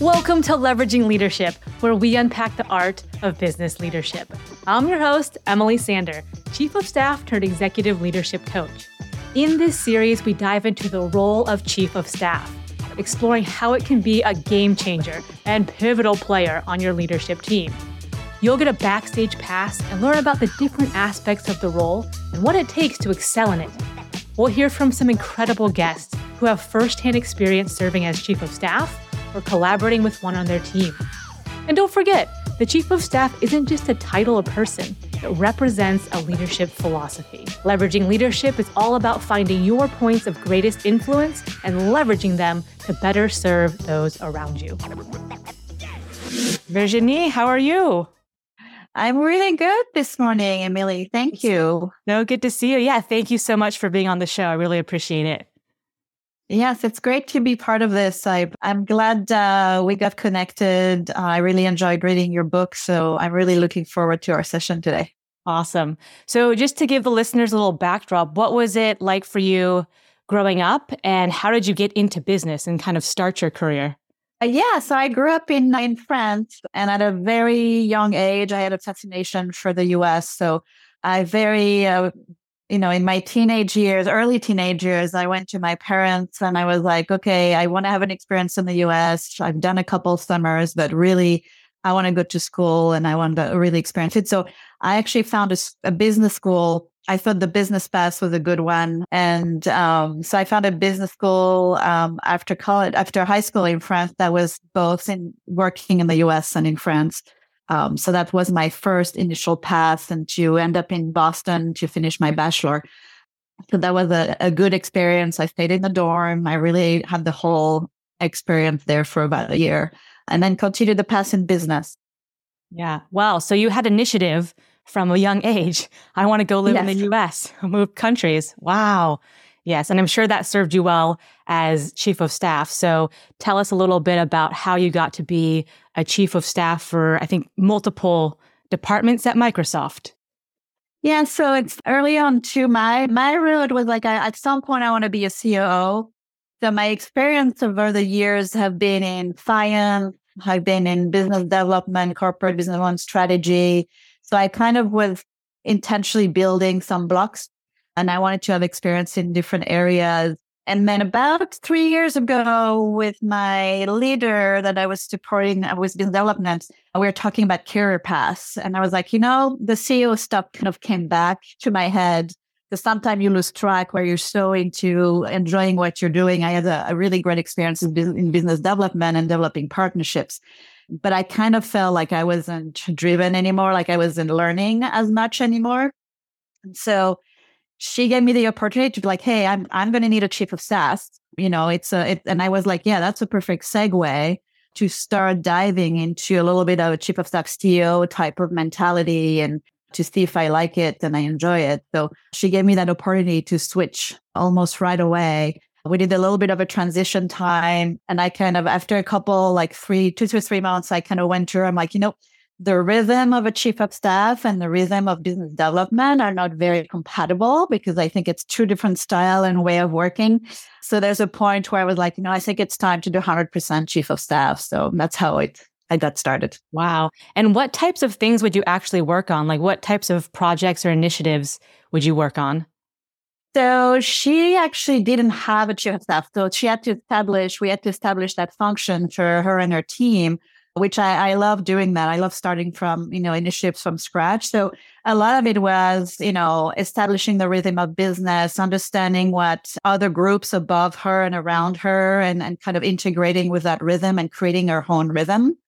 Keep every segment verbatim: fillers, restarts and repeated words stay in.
Welcome to Leveraging Leadership, where we unpack the art of business leadership. I'm your host, Emily Sander, Chief of Staff turned Executive Leadership Coach. In this series, we dive into the role of Chief of Staff, exploring how it can be a game changer and pivotal player on your leadership team. You'll get a backstage pass and learn about the different aspects of the role and what it takes to excel in it. We'll hear from some incredible guests who have firsthand experience serving as Chief of Staff or collaborating with one on their team. And don't forget, the Chief of Staff isn't just a title or person, it represents a leadership philosophy. Leveraging Leadership is all about finding your points of greatest influence and leveraging them to better serve those around you. Virginie, how are you? I'm really good this morning, Emily. Thank you. No, good to see you. Yeah, thank you so much for being on the show. I really appreciate it. Yes, it's great to be part of this. I, I'm glad uh, we got connected. Uh, I really enjoyed reading your book, so I'm really looking forward to our session today. Awesome. So just to give the listeners a little backdrop, what was it like for you growing up and how did you get into business and kind of start your career? Uh, yeah, so I grew up in, in France, and at a very young age, I had a fascination for the U S. So I very... Uh, You know, in my teenage years, early teenage years, I went to my parents and I was like, okay, I want to have an experience in the U S. I've done a couple summers, but really, I want to go to school and I want to really experience it. So I actually found a, a business school. I thought the business path was a good one. And um, so I found a business school um, after college, after high school in France that was both in working in the U S and in France. Um, so that was my first initial path, and to end up in Boston to finish my bachelor. So that was a, a good experience. I stayed in the dorm. I really had the whole experience there for about a year and then continued the path in business. Yeah. Wow. So you had initiative from a young age. I want to go live yes. in the U S, move countries. Wow. Yes. And I'm sure that served you well as Chief of Staff. So tell us a little bit about how you got to be a Chief of Staff for, I think, multiple departments at Microsoft. Yeah. So it's early on to my, my road was like, I, at some point, I want to be a C O O. So my experience over the years have been in finance. I've been in business development, corporate business development strategy. So I kind of was intentionally building some blocks. And I wanted to have experience in different areas. And then about three years ago with my leader that I was supporting, I was development, we were talking about career paths. And I was like, you know, the C E O stuff kind of came back to my head. Because sometimes you lose track where you're so into enjoying what you're doing. I had a, a really great experience in business development and developing partnerships. But I kind of felt like I wasn't driven anymore, like I wasn't learning as much anymore. And so she gave me the opportunity to be like, hey, I'm I'm going to need a Chief of Staff. You know, it's a, it, and I was like, yeah, that's a perfect segue to start diving into a little bit of a Chief of Staff C E O type of mentality and to see if I like it and I enjoy it. So she gave me that opportunity to switch almost right away. We did a little bit of a transition time. And I kind of, after a couple, like three, two to three months, I kind of went through, I'm like, you know, the rhythm of a Chief of Staff and the rhythm of business development are not very compatible because I think it's two different style and way of working. So there's a point where I was like, you know, I think it's time to do one hundred percent Chief of Staff. So that's how it I got started. Wow. And what types of things would you actually work on? Like what types of projects or initiatives would you work on? So she actually didn't have a Chief of Staff. So she had to establish, we had to establish that function for her and her team, which I, I love doing that. I love starting from, you know, initiatives from scratch. So a lot of it was, you know, establishing the rhythm of business, understanding what other groups above her and around her and, and kind of integrating with that rhythm and creating her own rhythm.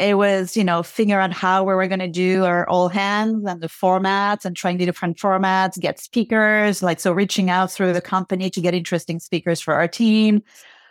It was, you know, figuring out how we were going to do our all hands and the formats and trying the different formats, get speakers, like, so reaching out through the company to get interesting speakers for our team,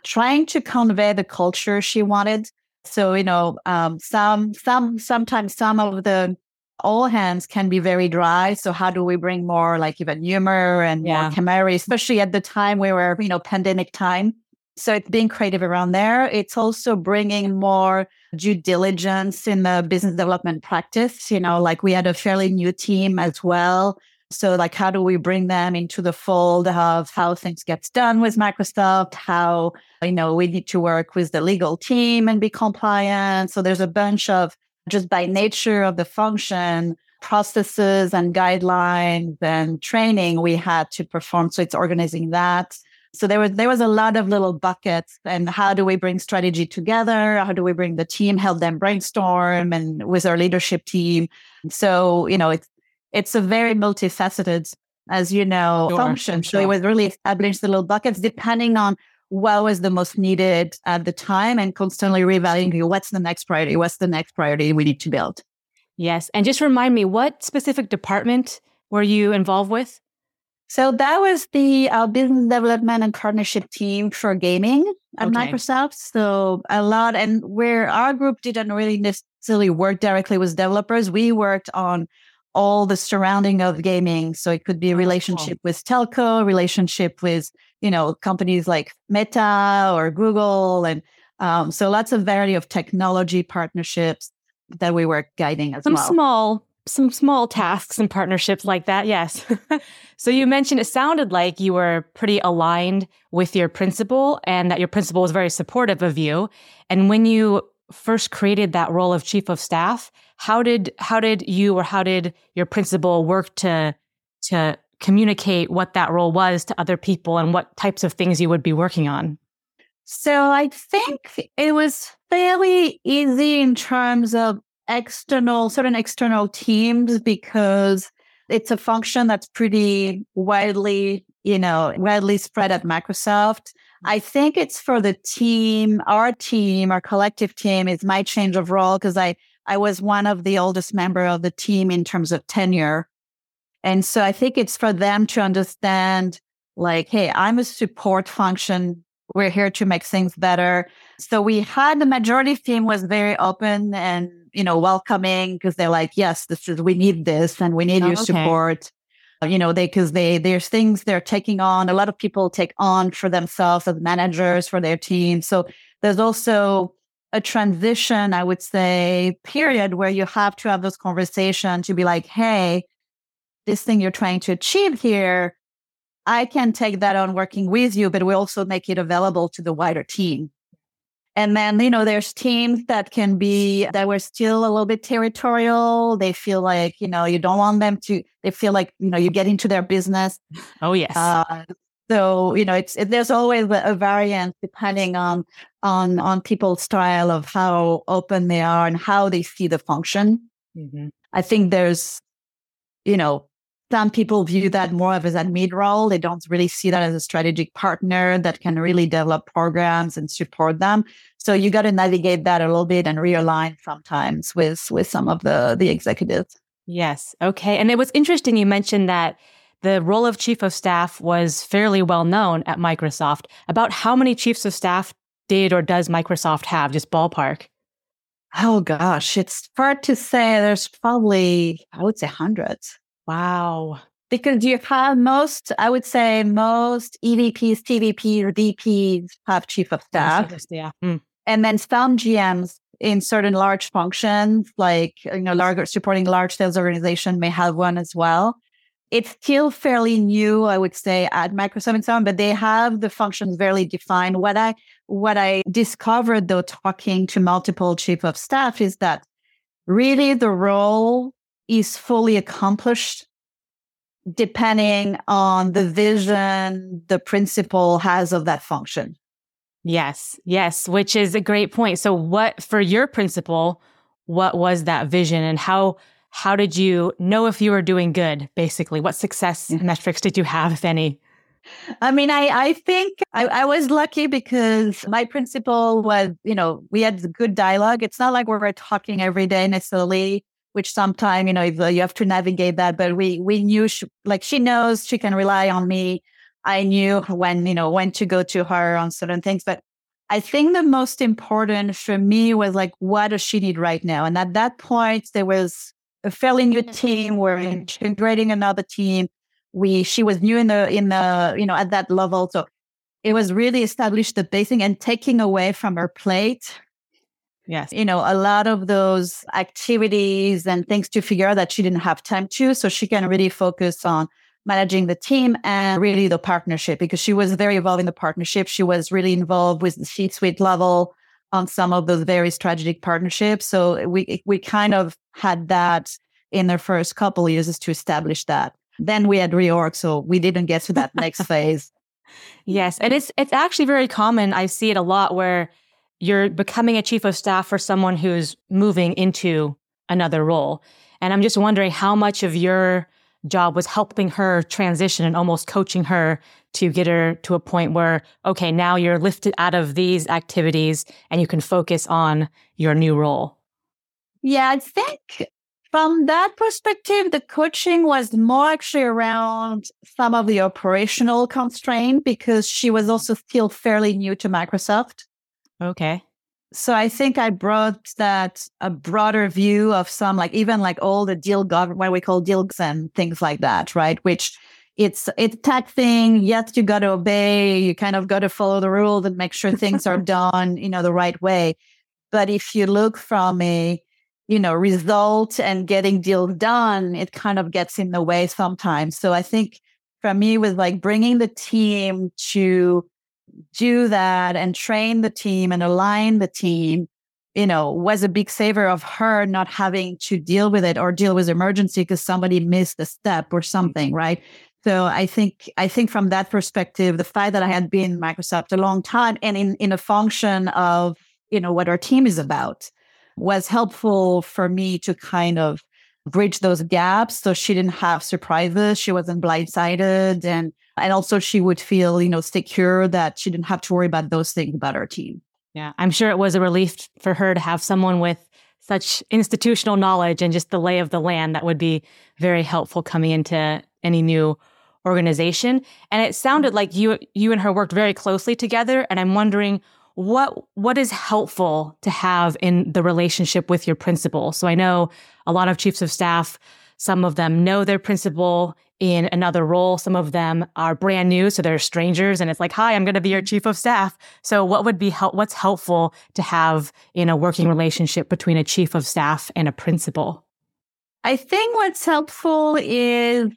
trying to convey the culture she wanted. So, you know, um, some, some, sometimes some of the all hands can be very dry. So how do we bring more like even humor and yeah. more camaraderie, especially at the time we were, you know, pandemic time. So it's being creative around there. It's also bringing more due diligence in the business development practice. You know, like we had a fairly new team as well. So like, how do we bring them into the fold of how things gets done with Microsoft, how, you know, we need to work with the legal team and be compliant. So there's a bunch of just by nature of the function, processes and guidelines and training we had to perform. So it's organizing that. So there was, there was a lot of little buckets and how do we bring strategy together? How do we bring the team, help them brainstorm and with our leadership team? So, you know, it's, it's a very multifaceted, as you know, sure, function. Sure. So it was really established the little buckets depending on what was the most needed at the time and constantly reevaluating what's the next priority, what's the next priority we need to build. Yes. And just remind me, what specific department were you involved with? So that was the our business development and partnership team for gaming at okay. Microsoft. So a lot, and where our group didn't really necessarily work directly with developers, we worked on all the surrounding of gaming. So it could be a relationship oh. with telco, relationship with, you know, companies like Meta or Google. And um, so lots of variety of technology partnerships that we were guiding as some well. Some small some small tasks and partnerships like that, yes. So you mentioned it sounded like you were pretty aligned with your principal and that your principal was very supportive of you. And when you first created that role of chief of staff, how did how did you or how did your principal work to to communicate what that role was to other people and what types of things you would be working on? So I think it was fairly easy in terms of external, certain external teams, because it's a function that's pretty widely, you know, widely spread at Microsoft. I think it's for the team, our team, our collective team is my change of role because I, I was one of the oldest member of the team in terms of tenure. And so I think it's for them to understand like, hey, I'm a support function. We're here to make things better. So we had the majority team was very open and, you know, welcoming because they're like, yes, this is, we need this and we need oh, your okay. support. You know, they, cause they, there's things they're taking on. A lot of people take on for themselves as managers for their team. So there's also a transition, I would say, period where you have to have those conversations to be like, hey, this thing you're trying to achieve here, I can take that on working with you, but we also make it available to the wider team. And then, you know, there's teams that can be, that were still a little bit territorial. They feel like, you know, you don't want them to, they feel like, you know, you get into their business. Oh, yes. Uh, so, you know, it's, it, there's always a variance depending on, on, on people's style of how open they are and how they see the function. Mm-hmm. I think there's, you know, some people view that more of as a mid role. They don't really see that as a strategic partner that can really develop programs and support them. So you got to navigate that a little bit and realign sometimes with, with some of the, the executives. Yes. Okay. And it was interesting you mentioned that the role of chief of staff was fairly well known at Microsoft. About how many chiefs of staff did or does Microsoft have, just ballpark? Oh gosh, it's hard to say. There's probably, I would say hundreds. Wow. Because you have most, I would say most E V Ps, T V Ps, or D Ps have chief of staff. Yeah. Mm. And then some G Ms in certain large functions, like, you know, larger supporting large sales organization may have one as well. It's still fairly new, I would say, at Microsoft and so on, but they have the functions very defined. What I, what I discovered though, talking to multiple chief of staff is that really the role is fully accomplished depending on the vision the principal has of that function. Yes, yes, which is a great point. So what, for your principal, what was that vision and how how did you know if you were doing good, basically? What success yeah. metrics did you have, if any? I mean, I, I think I, I was lucky because my principal was, you know, we had good dialogue. It's not like we were talking every day necessarily, which sometimes, you know, you have to navigate that. But we we knew, she, like, she knows she can rely on me. I knew when, you know, when to go to her on certain things. But I think the most important for me was, like, what does she need right now? And at that point, there was a fairly new team. We're integrating another team. We She was new in the, in the you know, at that level. So it was really established the basic and taking away from her plate Yes. You know, a lot of those activities and things to figure out that she didn't have time to. So she can really focus on managing the team and really the partnership, because she was very involved in the partnership. She was really involved with the C-suite level on some of those very strategic partnerships. So we we kind of had that in the first couple of years is to establish that. Then we had reorg, so we didn't get to that next phase. Yes. And it's it's actually very common. I see it a lot where you're becoming a chief of staff for someone who's moving into another role. And I'm just wondering how much of your job was helping her transition and almost coaching her to get her to a point where, okay, now you're lifted out of these activities and you can focus on your new role. Yeah, I think from that perspective, the coaching was more actually around some of the operational constraint, because she was also still fairly new to Microsoft. Okay. So I think I brought that a broader view of some, like even like all the deal govern, what we call deals and things like that, right? Which it's it's taxing. Yes, you got to obey. You kind of got to follow the rules and make sure things are done, you know, the right way. But if you look from a, you know, result and getting deals done, it kind of gets in the way sometimes. So I think for me with like bringing the team to do that and train the team and align the team, you know, was a big saver of her not having to deal with it or deal with emergency because somebody missed a step or something, right? So I think I think from that perspective, the fact that I had been in Microsoft a long time and in, in a function of, you know, what our team is about was helpful for me to kind of bridge those gaps so she didn't have surprises, she wasn't blindsided, and and also she would feel, you know, secure that she didn't have to worry about those things about our team. Yeah, I'm sure it was a relief for her to have someone with such institutional knowledge and just the lay of the land that would be very helpful coming into any new organization. And it sounded like you you and her worked very closely together. And I'm wondering what what is helpful to have in the relationship with your principal. So I know a lot of chiefs of staff, some of them know their principal in another role. Some of them are brand new, so they're strangers. And it's like, hi, I'm going to be your chief of staff. So what would be help? What's helpful to have in a working relationship between a chief of staff and a principal? I think what's helpful is,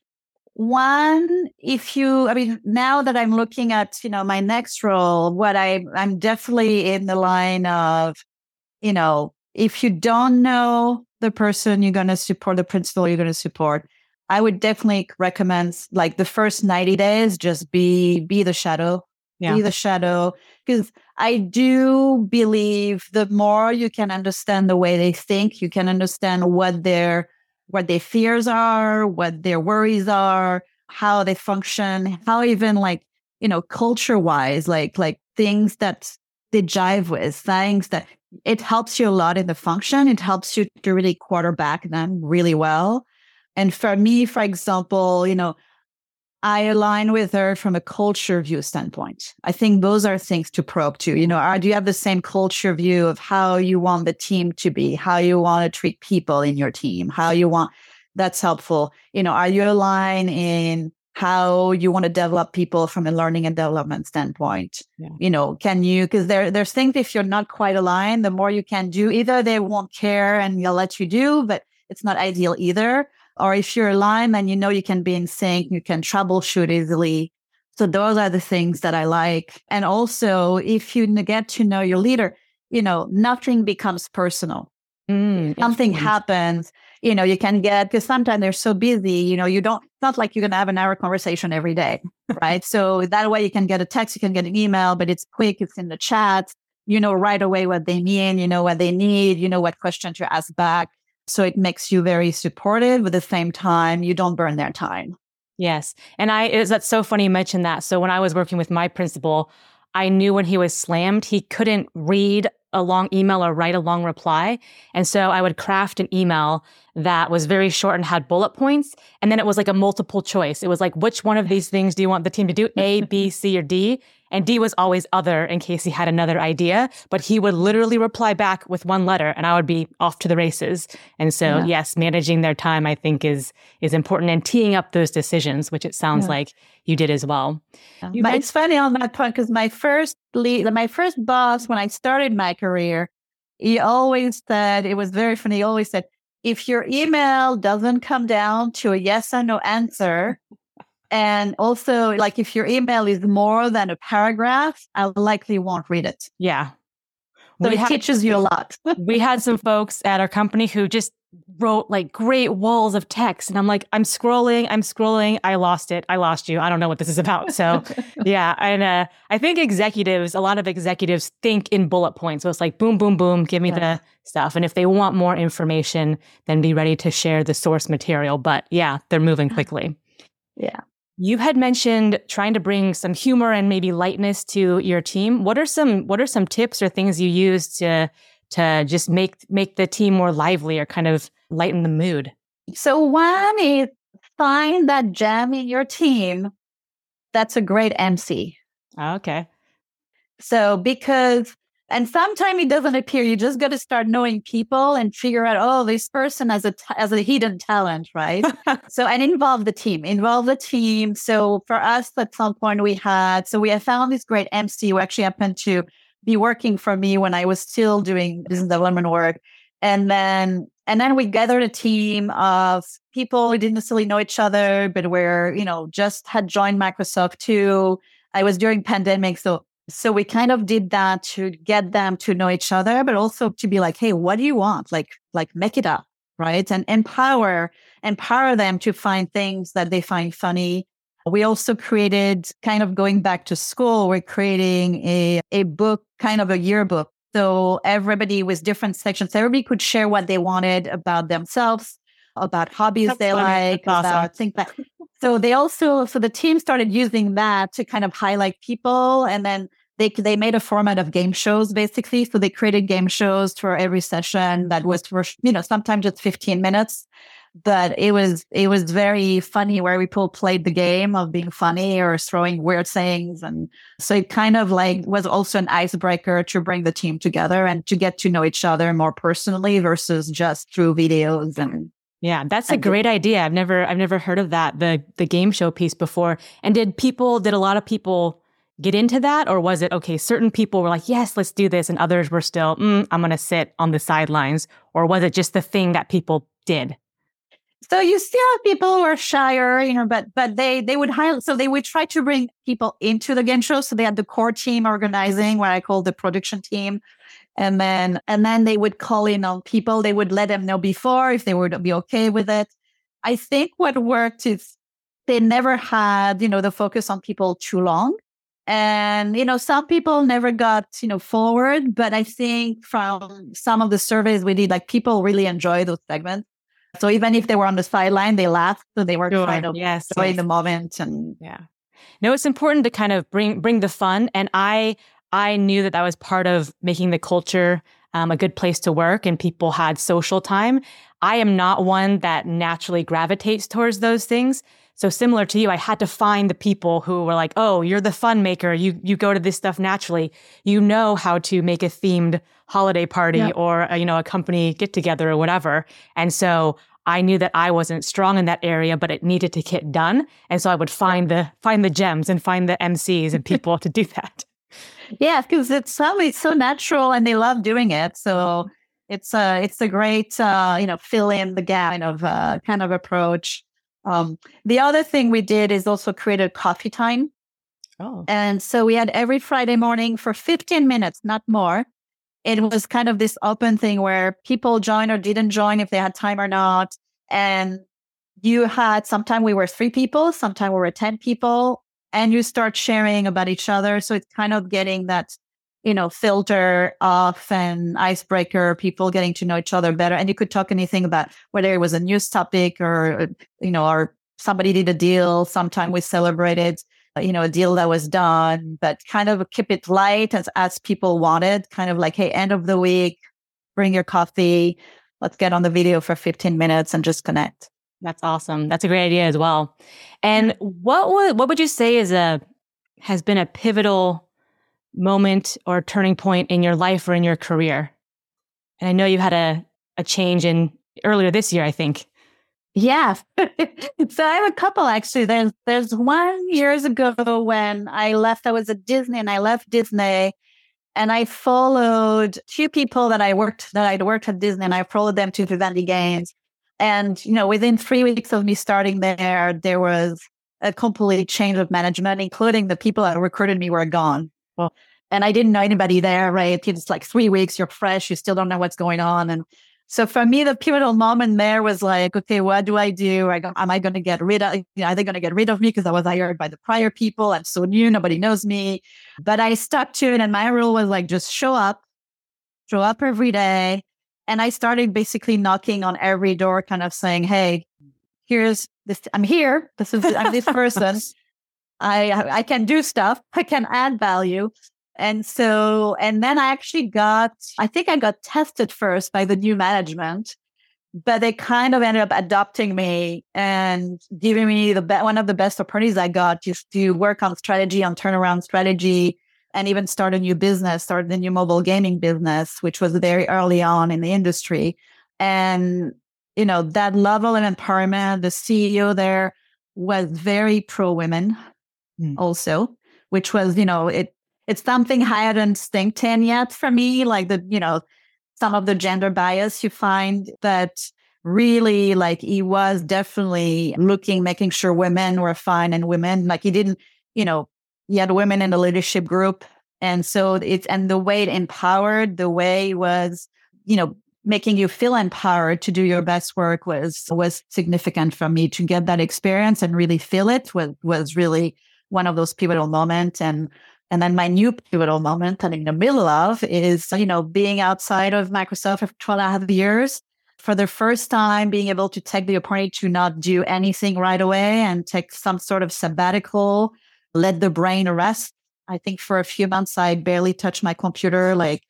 one, if you, I mean, now that I'm looking at, you know, my next role, what I, I'm definitely in the line of, you know, if you don't know the person you're going to support, the principal you're going to support, I would definitely recommend like the first ninety days, just be, be the shadow, yeah. be the shadow. Because I do believe the more you can understand the way they think, you can understand what their, what their fears are, what their worries are, how they function, how even like, you know, culture wise, like, like things that they jive with, things that it helps you a lot in the function. It helps you to really quarterback them really well. And for me, for example, you know, I align with her from a culture view standpoint. I think those are things to probe to. You know, are, do you have the same culture view of how you want the team to be, how you want to treat people in your team, how you want, that's helpful. You know, are you aligned in how you want to develop people from a learning and development standpoint? Yeah. You know, can you, because there, there's things if you're not quite aligned, the more you can do, either they won't care and they'll let you do, but it's not ideal either. Or if you're aligned and you know you can be in sync, you can troubleshoot easily. So those are the things that I like. And also, if you get to know your leader, you know, nothing becomes personal. Mm, Something happens, you know, you can get, because sometimes they're so busy, you know, you don't, it's not like you're going to have an hour conversation every day, right? So that way you can get a text, you can get an email, but it's quick, it's in the chat, you know, right away what they mean, you know, what they need, you know, what question to ask back. So it makes you very supportive, but at the same time, you don't burn their time. Yes. And I, it was, that's so funny you mentioned that. So when I was working with my principal, I knew when he was slammed, he couldn't read a long email or write a long reply. And so I would craft an email that was very short and had bullet points. And then it was like a multiple choice. It was like, which one of these things do you want the team to do? A, B, C, or D? And D was always other in case he had another idea, but he would literally reply back with one letter and I would be off to the races. And so, yeah. yes, managing their time, I think, is is important and teeing up those decisions, which it sounds yeah. like you did as well. Yeah. You but it's funny on that point because my first lead, my first boss when I started my career, He always said, it was very funny, he always said, if your email doesn't come down to a yes or no answer, and also like if your email is more than a paragraph, I likely won't read it. Yeah. So we it had, teaches you a lot. We had some folks at our company who just wrote like great walls of text. And I'm like, I'm scrolling, I'm scrolling. I lost it. I lost you. I don't know what this is about. So yeah. And uh, I think executives, a lot of executives think in bullet points. So it's like, boom, boom, boom, give me yeah. the stuff. And if they want more information, then be ready to share the source material. But yeah, they're moving quickly. Yeah. You had mentioned trying to bring some humor and maybe lightness to your team. What are some what are some tips or things you use to to just make make the team more lively or kind of lighten the mood? So one is find that gem in your team that's a great M C. Okay. So because and sometimes it doesn't appear. You just got to start knowing people and figure out, oh, this person has a, t- has a hidden talent, right? So, and involve the team, involve the team. So for us, at some point we had, so we have found this great M C who actually happened to be working for me when I was still doing business development work. And then, and then we gathered a team of people who didn't necessarily know each other, but were, you know, just had joined Microsoft too. I was during pandemic, so So we kind of did that to get them to know each other, but also to be like, hey, what do you want? Like, like make it up, right? And empower, empower them to find things that they find funny. We also created, kind of going back to school, we're creating a, a book, kind of a yearbook. So everybody with different sections, everybody could share what they wanted about themselves, about hobbies That's they funny. like, That's about awesome. things that... So they also, so the team started using that to kind of highlight people. And then they they made a format of game shows, basically. So they created game shows for every session that was for, you know, sometimes just fifteen minutes. But it was, it was very funny where people played the game of being funny or throwing weird things. And so it kind of like was also an icebreaker to bring the team together and to get to know each other more personally versus just through videos and Yeah, that's a great idea. I've never, I've never heard of that, the the game show piece before. And did people, did a lot of people get into that, or was it okay? Certain people were like, "Yes, let's do this," and others were still, mm, "I'm going to sit on the sidelines," or was it just the thing that people did? So you still have people who are shyer, you know, but but they they would highlight. So they would try to bring people into the game show. So they had the core team organizing, what I call the production team. And then and then they would call in on people. They would let them know before if they would be okay with it. I think what worked is they never had, you know, the focus on people too long. And, you know, some people never got, you know, forward. But I think from some of the surveys we did, like people really enjoy those segments. So even if they were on the sideline, they laughed. So they were sure. kind of yes, enjoying yes. the moment. And yeah, no, it's important to kind of bring bring the fun. And I. I knew that that was part of making the culture um, a good place to work, and people had social time. I am not one that naturally gravitates towards those things. So similar to you, I had to find the people who were like, oh, you're the fun maker. You you go to this stuff naturally. You know how to make a themed holiday party yeah. or you know a company get together or whatever. And so I knew that I wasn't strong in that area, but it needed to get done. And so I would find the find the gems and find the M Cs and people to do that. Yeah, because it's always so natural and they love doing it. So it's a, it's a great, uh, you know, fill in the gap kind of, uh, kind of approach. Um, the other thing we did is also created coffee time. Oh. And so we had every Friday morning for fifteen minutes, not more. It was kind of this open thing where people joined or didn't join if they had time or not. And you had, sometimes we were three people, sometimes we were ten people. And you start sharing about each other. So it's kind of getting that, you know, filter off and icebreaker, people getting to know each other better. And you could talk anything about whether it was a news topic or, you know, or somebody did a deal. Sometime we celebrated, you know, a deal that was done, but kind of keep it light as, as people wanted. Kind of like, hey, end of the week, bring your coffee. Let's get on the video for fifteen minutes and just connect. That's awesome. That's a great idea as well. And what would what would you say is a has been a pivotal moment or turning point in your life or in your career? And I know you had a, a change in earlier this year, I think. Yeah. So I have a couple actually. There's there's one years ago when I left, I was at Disney and I left Disney And I followed two people that I worked, that I'd worked at Disney, and I followed them to Vivendi Games. And, you know, within three weeks of me starting there, there was a complete change of management, including the people that recruited me were gone. Well, and I didn't know anybody there, right? It's like three weeks, you're fresh, you still don't know what's going on. And so for me, the pivotal moment there was like, okay, what do I do? I go, am I going to get rid of, you know, are they going to get rid of me? Because I was hired by the prior people. I'm so new. Nobody knows me. But I stuck to it. And my rule was like, just show up, show up every day. And I started basically knocking on every door, kind of saying, hey, here's this. I'm here. This is, I'm this person. I I can do stuff. I can add value. And so, and then I actually got, I think I got tested first by the new management, but they kind of ended up adopting me and giving me the be- one of the best opportunities I got just to work on strategy, on turnaround strategy, and even start a new business, start a new mobile gaming business, which was very early on in the industry. And, you know, that level of empowerment, the C E O there was very pro-women mm. also, which was, you know, it, It's something I hadn't thinked in yet for me, like the, you know, some of the gender bias you find, but really like he was definitely looking, making sure women were fine and women, like he didn't, you know, he had women in the leadership group. And so it's, and the way it empowered, the way it was, you know, making you feel empowered to do your best work was, was significant for me to get that experience and really feel it was, was really one of those pivotal moments. And And then my new pivotal moment that I'm in the middle of is, you know, being outside of Microsoft for twelve and a half years, for the first time being able to take the opportunity to not do anything right away and take some sort of sabbatical, let the brain rest. I think for a few months, I barely touched my computer, like,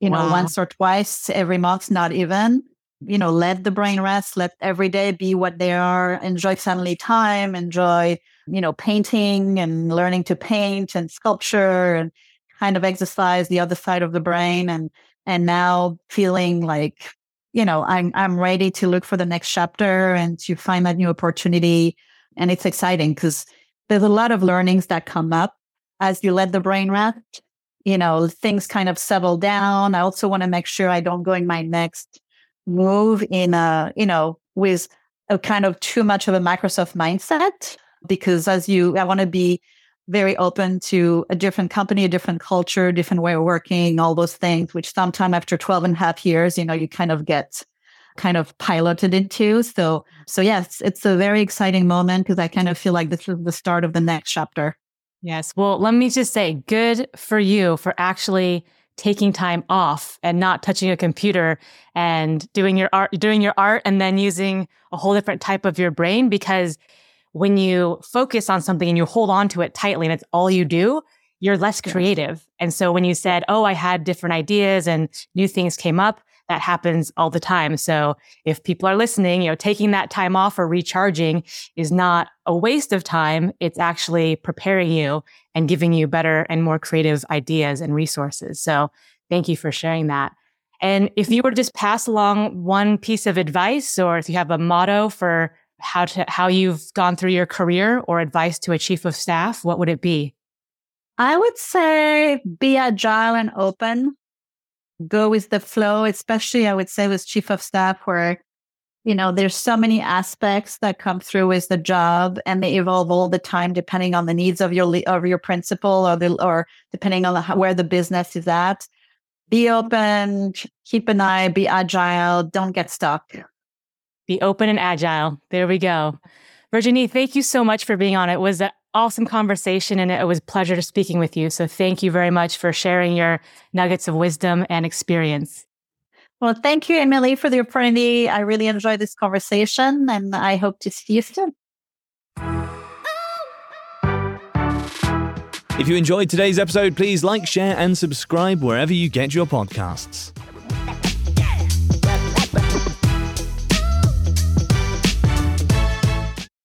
you wow. know, once or twice every month, not even, you know, let the brain rest, let every day be what they are, enjoy family time, enjoy you know, painting and learning to paint and sculpture and kind of exercise the other side of the brain. And, and now feeling like, you know, I'm, I'm ready to look for the next chapter and to find that new opportunity. And it's exciting because there's a lot of learnings that come up as you let the brain rest, you know, things kind of settle down. I also want to make sure I don't go in my next move in a, you know, with a kind of too much of a Microsoft mindset. Because as you, I want to be very open to a different company, a different culture, different way of working, all those things, which sometime after twelve and a half years, you know, you kind of get kind of piloted into. So, so yes, it's a very exciting moment because I kind of feel like this is the start of the next chapter. Yes. Well, let me just say good for you for actually taking time off and not touching a computer and doing your art, doing your art and then using a whole different type of your brain, because when you focus on something and you hold on to it tightly and it's all you do, you're less creative. And so when you said, oh, I had different ideas and new things came up, that happens all the time. So if people are listening, you know, taking that time off or recharging is not a waste of time. It's actually preparing you and giving you better and more creative ideas and resources. So thank you for sharing that. And if you were to just pass along one piece of advice, or if you have a motto for how to how you've gone through your career or advice to a chief of staff, what would it be? I would say be agile and open. Go with the flow, especially I would say with chief of staff where, you know, there's so many aspects that come through with the job and they evolve all the time depending on the needs of your of your principal or the, or depending on the, where the business is at. Be open, keep an eye, be agile, don't get stuck. Be open and agile. There we go. Virginie, thank you so much for being on. It was an awesome conversation and it was a pleasure speaking with you. So thank you very much for sharing your nuggets of wisdom and experience. Well, thank you, Emily, for the opportunity. I really enjoyed this conversation and I hope to see you soon. If you enjoyed today's episode, please like, share, and subscribe wherever you get your podcasts.